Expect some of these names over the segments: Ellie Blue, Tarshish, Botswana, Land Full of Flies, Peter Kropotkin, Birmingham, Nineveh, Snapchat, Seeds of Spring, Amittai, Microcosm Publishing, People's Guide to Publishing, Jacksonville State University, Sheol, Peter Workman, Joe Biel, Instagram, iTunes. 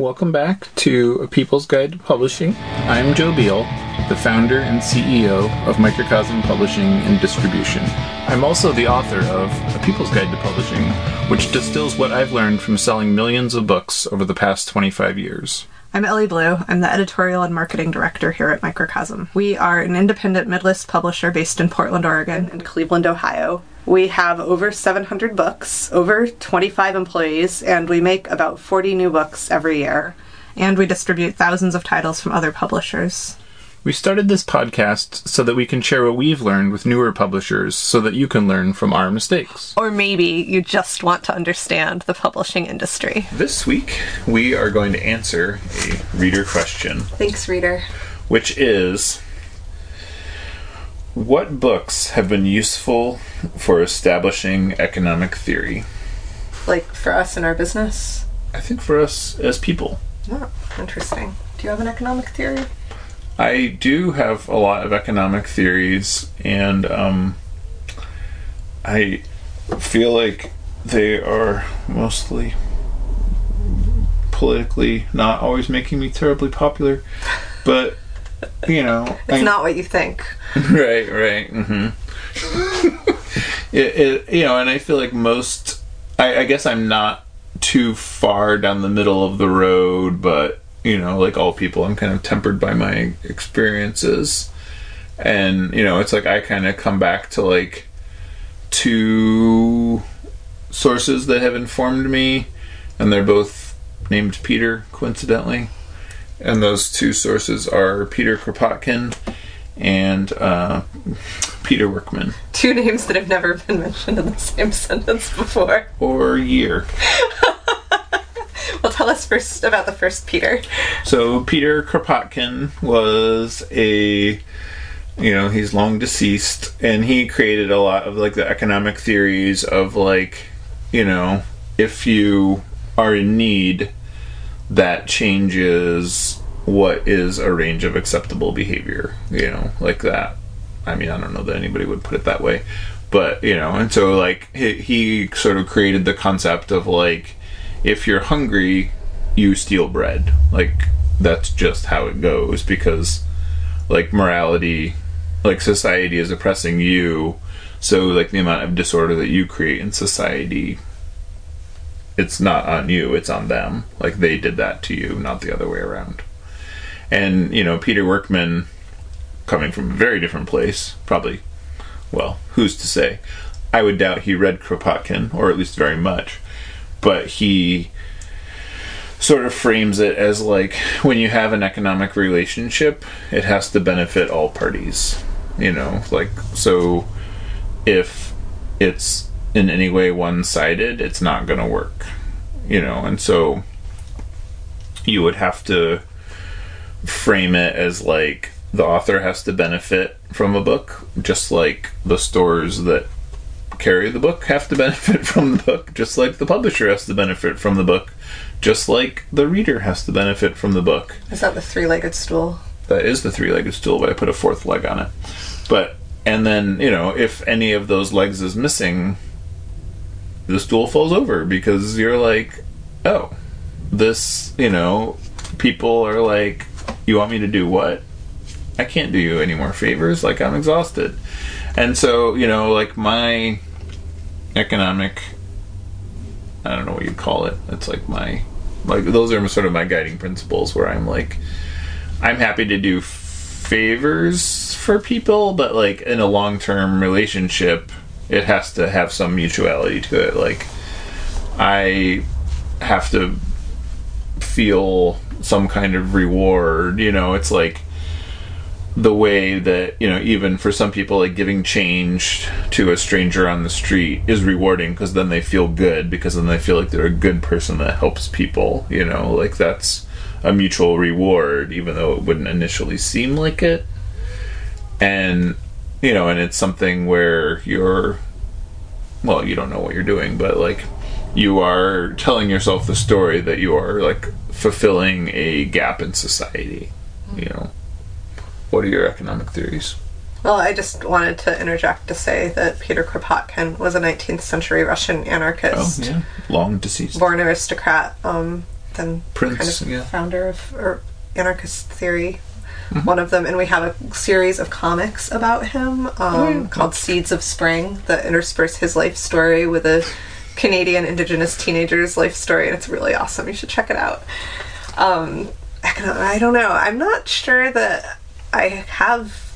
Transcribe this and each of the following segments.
Welcome back to A People's Guide to Publishing. I'm Joe Biel, the founder and CEO of Microcosm Publishing and Distribution. I'm also the author of A People's Guide to Publishing, which distills what I've learned from selling millions of books over the past 25 years. I'm Ellie Blue. I'm the editorial and marketing director here at Microcosm. We are an independent midlist publisher based in Portland, Oregon and Cleveland, Ohio. We have over 700 books, over 25 employees, and we make about 40 new books every year. And we distribute thousands of titles from other publishers. We started this podcast so that we can share what we've learned with newer publishers so that you can learn from our mistakes. Or maybe you just want to understand the publishing industry. This week, we are going to answer a reader question. Thanks, reader. Which is, what books have been useful for establishing economic theory? Like for us in our business? I think for us as people. Oh, interesting. Do you have an economic theory? I do have a lot of economic theories, and I feel like they are mostly politically not always making me terribly popular, but, you know... It's not what you think. Right, mm-hmm. And I feel like most... I guess I'm not too far down the middle of the road, but... You know, like all people, I'm kind of tempered by my experiences. And, you know, it's like I kind of come back to, like, two sources that have informed me. And they're both named Peter, coincidentally. And those two sources are Peter Kropotkin and Peter Workman. Two names that have never been mentioned in the same sentence before. Or year. Well, tell us first about the first Peter. So Peter Kropotkin was he's long deceased, and he created a lot of, like, the economic theories of, like, you know, if you are in need, that changes what is a range of acceptable behavior, you know, like that. I mean, I don't know that anybody would put it that way, but, you know, and so, like, he sort of created the concept of, like, if you're hungry, you steal bread. Like, that's just how it goes, because, like, morality, like, society is oppressing you, so, like, the amount of disorder that you create in society, it's not on you, it's on them. Like, they did that to you, not the other way around. And, you know, Peter Workman, coming from a very different place, probably, well, who's to say? I would doubt he read Kropotkin, or at least very much. But he sort of frames it as, like, when you have an economic relationship, it has to benefit all parties, you know? Like, so if it's in any way one-sided, it's not going to work, you know? And so you would have to frame it as, like, the author has to benefit from a book, just like the stores that carry the book have to benefit from the book, just like the publisher has to benefit from the book, just like the reader has to benefit from the book. Is that the three-legged stool? That is the three-legged stool, but I put a fourth leg on it. But, and then, you know, if any of those legs is missing, the stool falls over, because you're like, oh, this, you know, people are like, you want me to do what? I can't do you any more favors, like, I'm exhausted. And so, you know, like, my economic, I don't know what you'd call it, it's like my, like, those are sort of my guiding principles, where I'm like, I'm happy to do favors for people, but, like, in a long-term relationship, it has to have some mutuality to it. Like, I have to feel some kind of reward, you know? It's like the way that, you know, even for some people, like, giving change to a stranger on the street is rewarding, because then they feel good, because then they feel like they're a good person that helps people, you know? Like, that's a mutual reward, even though it wouldn't initially seem like it. And, you know, and it's something where you're, well, you don't know what you're doing, but, like, you are telling yourself the story that you are, like, fulfilling a gap in society, you know? What are your economic theories? Well, I just wanted to interject to say that Peter Kropotkin was a 19th century Russian anarchist. Oh, yeah. Long deceased. Born aristocrat. and Prince, kind of founder of anarchist theory, one of them, and we have a series of comics about him called Seeds of Spring that intersperse his life story with a Canadian Indigenous teenager's life story, and it's really awesome. You should check it out. I don't know. I'm not sure that I have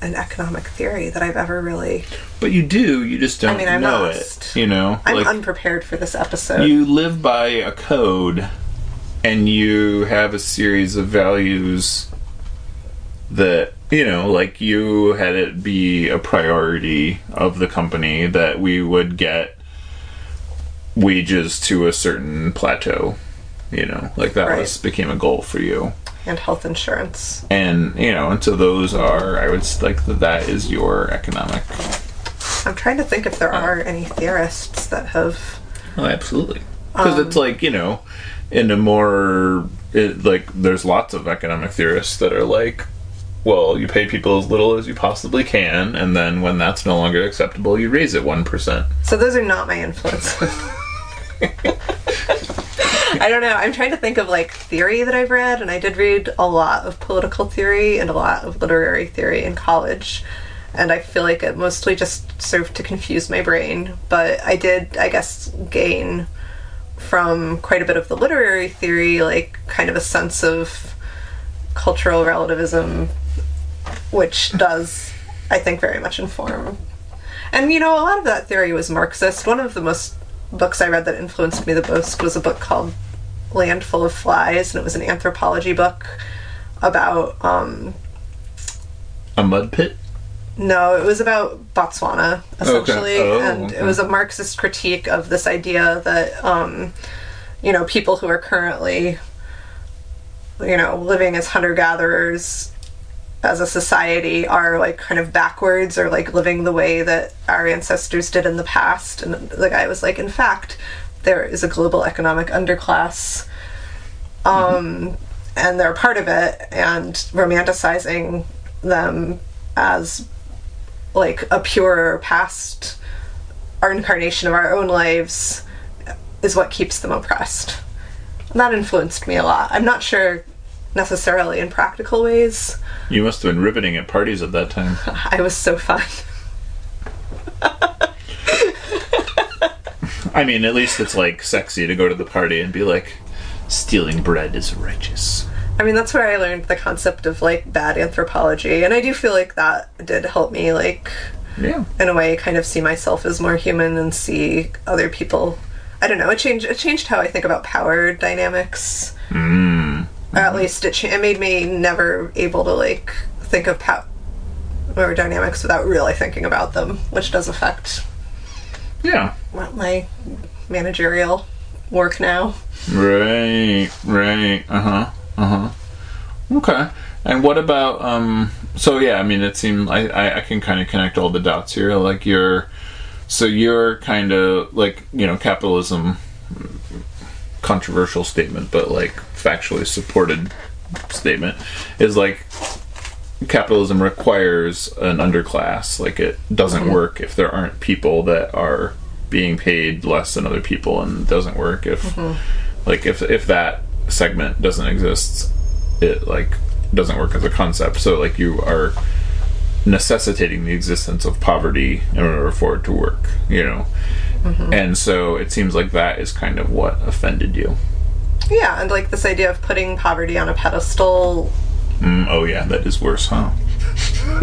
an economic theory that I've ever really... But you do. You just don't know it. You know, I'm unprepared for this episode. You live by a code, and you have a series of values that, you know, like you had it be a priority of the company that we would get wages to a certain plateau, you know, like that became a goal for you. And health insurance. And, you know, and so those are, I would like that is your economic. I'm trying to think if there are any theorists that have. Oh, absolutely. Because it's like, you know, in a more, like, there's lots of economic theorists that are like, well, you pay people as little as you possibly can, and then when that's no longer acceptable, you raise it 1%. So those are not my influences. I don't know. I'm trying to think of, like, theory that I've read, and I did read a lot of political theory and a lot of literary theory in college, and I feel like it mostly just served to confuse my brain, but I did, I guess, gain from quite a bit of the literary theory, like, kind of a sense of cultural relativism, which does, I think, very much inform. And, you know, a lot of that theory was Marxist. One of the most books I read that influenced me the most was a book called Land Full of Flies, and it was an anthropology book about... a mud pit? No, it was about Botswana, essentially, it was a Marxist critique of this idea that, you know, people who are currently, you know, living as hunter-gatherers as a society are, like, kind of backwards, or, like, living the way that our ancestors did in the past. And the guy was like, in fact, there is a global economic underclass, and they're part of it, and romanticizing them as, like, a purer past, our incarnation of our own lives, is what keeps them oppressed. And that influenced me a lot. I'm not sure necessarily in practical ways. You must have been riveting at parties at that time. I was so fun. I mean, at least it's, like, sexy to go to the party and be like, stealing bread is righteous. I mean, that's where I learned the concept of, like, bad anthropology, and I do feel like that did help me, like, in a way, kind of see myself as more human and see other people. I don't know, it changed how I think about power dynamics. Or at least it made me never able to, like, think of power dynamics without really thinking about them, which does affect my managerial work now. Right. Okay. And what about, so yeah, I mean, it seemed, I can kind of connect all the dots here. Like, you're kind of, like, you know, capitalism, controversial statement, but, like, factually supported statement, is, like, capitalism requires an underclass. Like, it doesn't work if there aren't people that are being paid less than other people, and it doesn't work if, like, if that segment doesn't exist, it, like, doesn't work as a concept. So, like, you are necessitating the existence of poverty in order for it to work, you know? And so it seems like that is kind of what offended you. Yeah, and, like, this idea of putting poverty on a pedestal. Oh, yeah, that is worse, huh?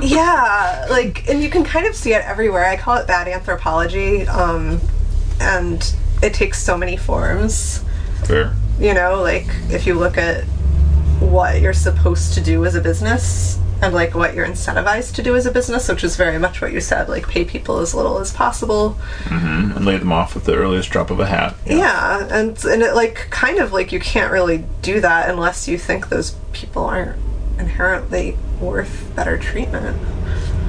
Yeah, like, and you can kind of see it everywhere. I call it bad anthropology, and it takes so many forms. Fair. You know, like, if you look at what you're supposed to do as a business and, like, what you're incentivized to do as a business, which is very much what you said, like, pay people as little as possible. And lay them off at the earliest drop of a hat. Yeah, and it, like, kind of, like, you can't really do that unless you think those people aren't inherently worth better treatment.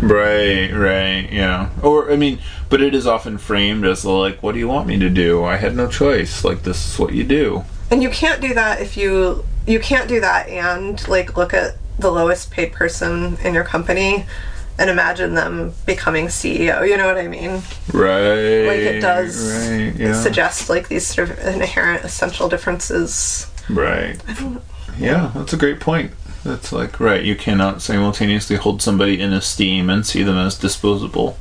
Right, yeah. Or, I mean, but it is often framed as, like, what do you want me to do? I had no choice. Like, this is what you do. And you can't do that if you can't do that and, like, look at the lowest paid person in your company and imagine them becoming CEO, you know what I mean? Right. Like, it does suggest, like, these sort of inherent essential differences. Right. Yeah, that's a great point. That's like, right, you cannot simultaneously hold somebody in esteem and see them as disposable.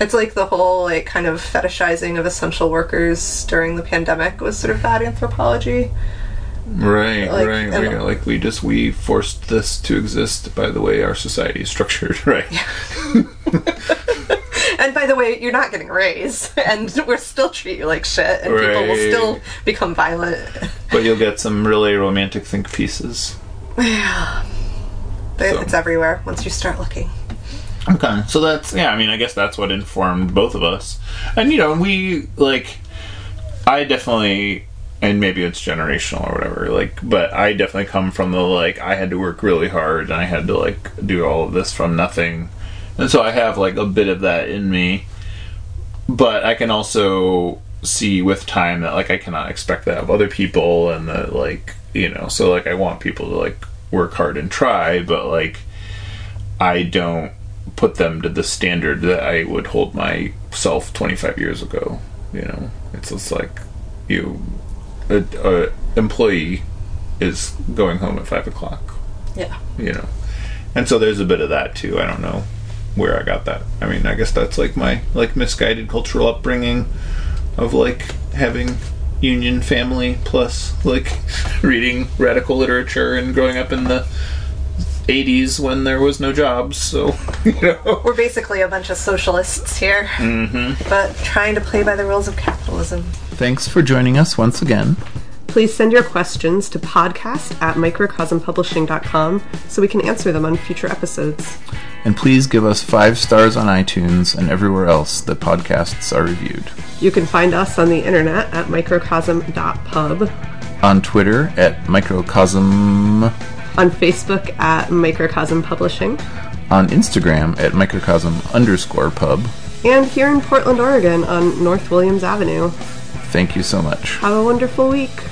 It's like the whole, like, kind of fetishizing of essential workers during the pandemic was sort of bad anthropology. Right, like, right. We forced this to exist by the way our society is structured, right? Yeah. And by the way, you're not getting a raise, and we'll still treat you like shit, and right. People will still become violent. But you'll get some really romantic think pieces. Yeah. So. It's everywhere once you start looking. Okay, so that's, yeah, I mean, I guess that's what informed both of us. And, you know, we, like, I definitely... And maybe it's generational or whatever, like, but I definitely come from the, like, I had to work really hard and I had to, like, do all of this from nothing. And so I have, like, a bit of that in me. But I can also see with time that, like, I cannot expect that of other people and that, like, you know, so, like, I want people to, like, work hard and try, but, like, I don't put them to the standard that I would hold myself 25 years ago, you know? It's just like, you... A employee is going home at 5:00. Yeah. You know. And so there's a bit of that too. I don't know where I got that. I mean, I guess that's like my, like, misguided cultural upbringing of, like, having union family plus, like, reading radical literature and growing up in the 80s when there was no jobs. So, you know. We're basically a bunch of socialists here. Mm-hmm. But trying to play by the rules of capitalism. Thanks for joining us once again. Please send your questions to podcast@microcosmpublishing.com so we can answer them on future episodes. And please give us 5 stars on iTunes and everywhere else that podcasts are reviewed. You can find us on the internet at microcosm.pub. On Twitter at microcosm. On Facebook at Microcosm Publishing. On Instagram at microcosm_pub. And here in Portland, Oregon on North Williams Avenue. Thank you so much. Have a wonderful week.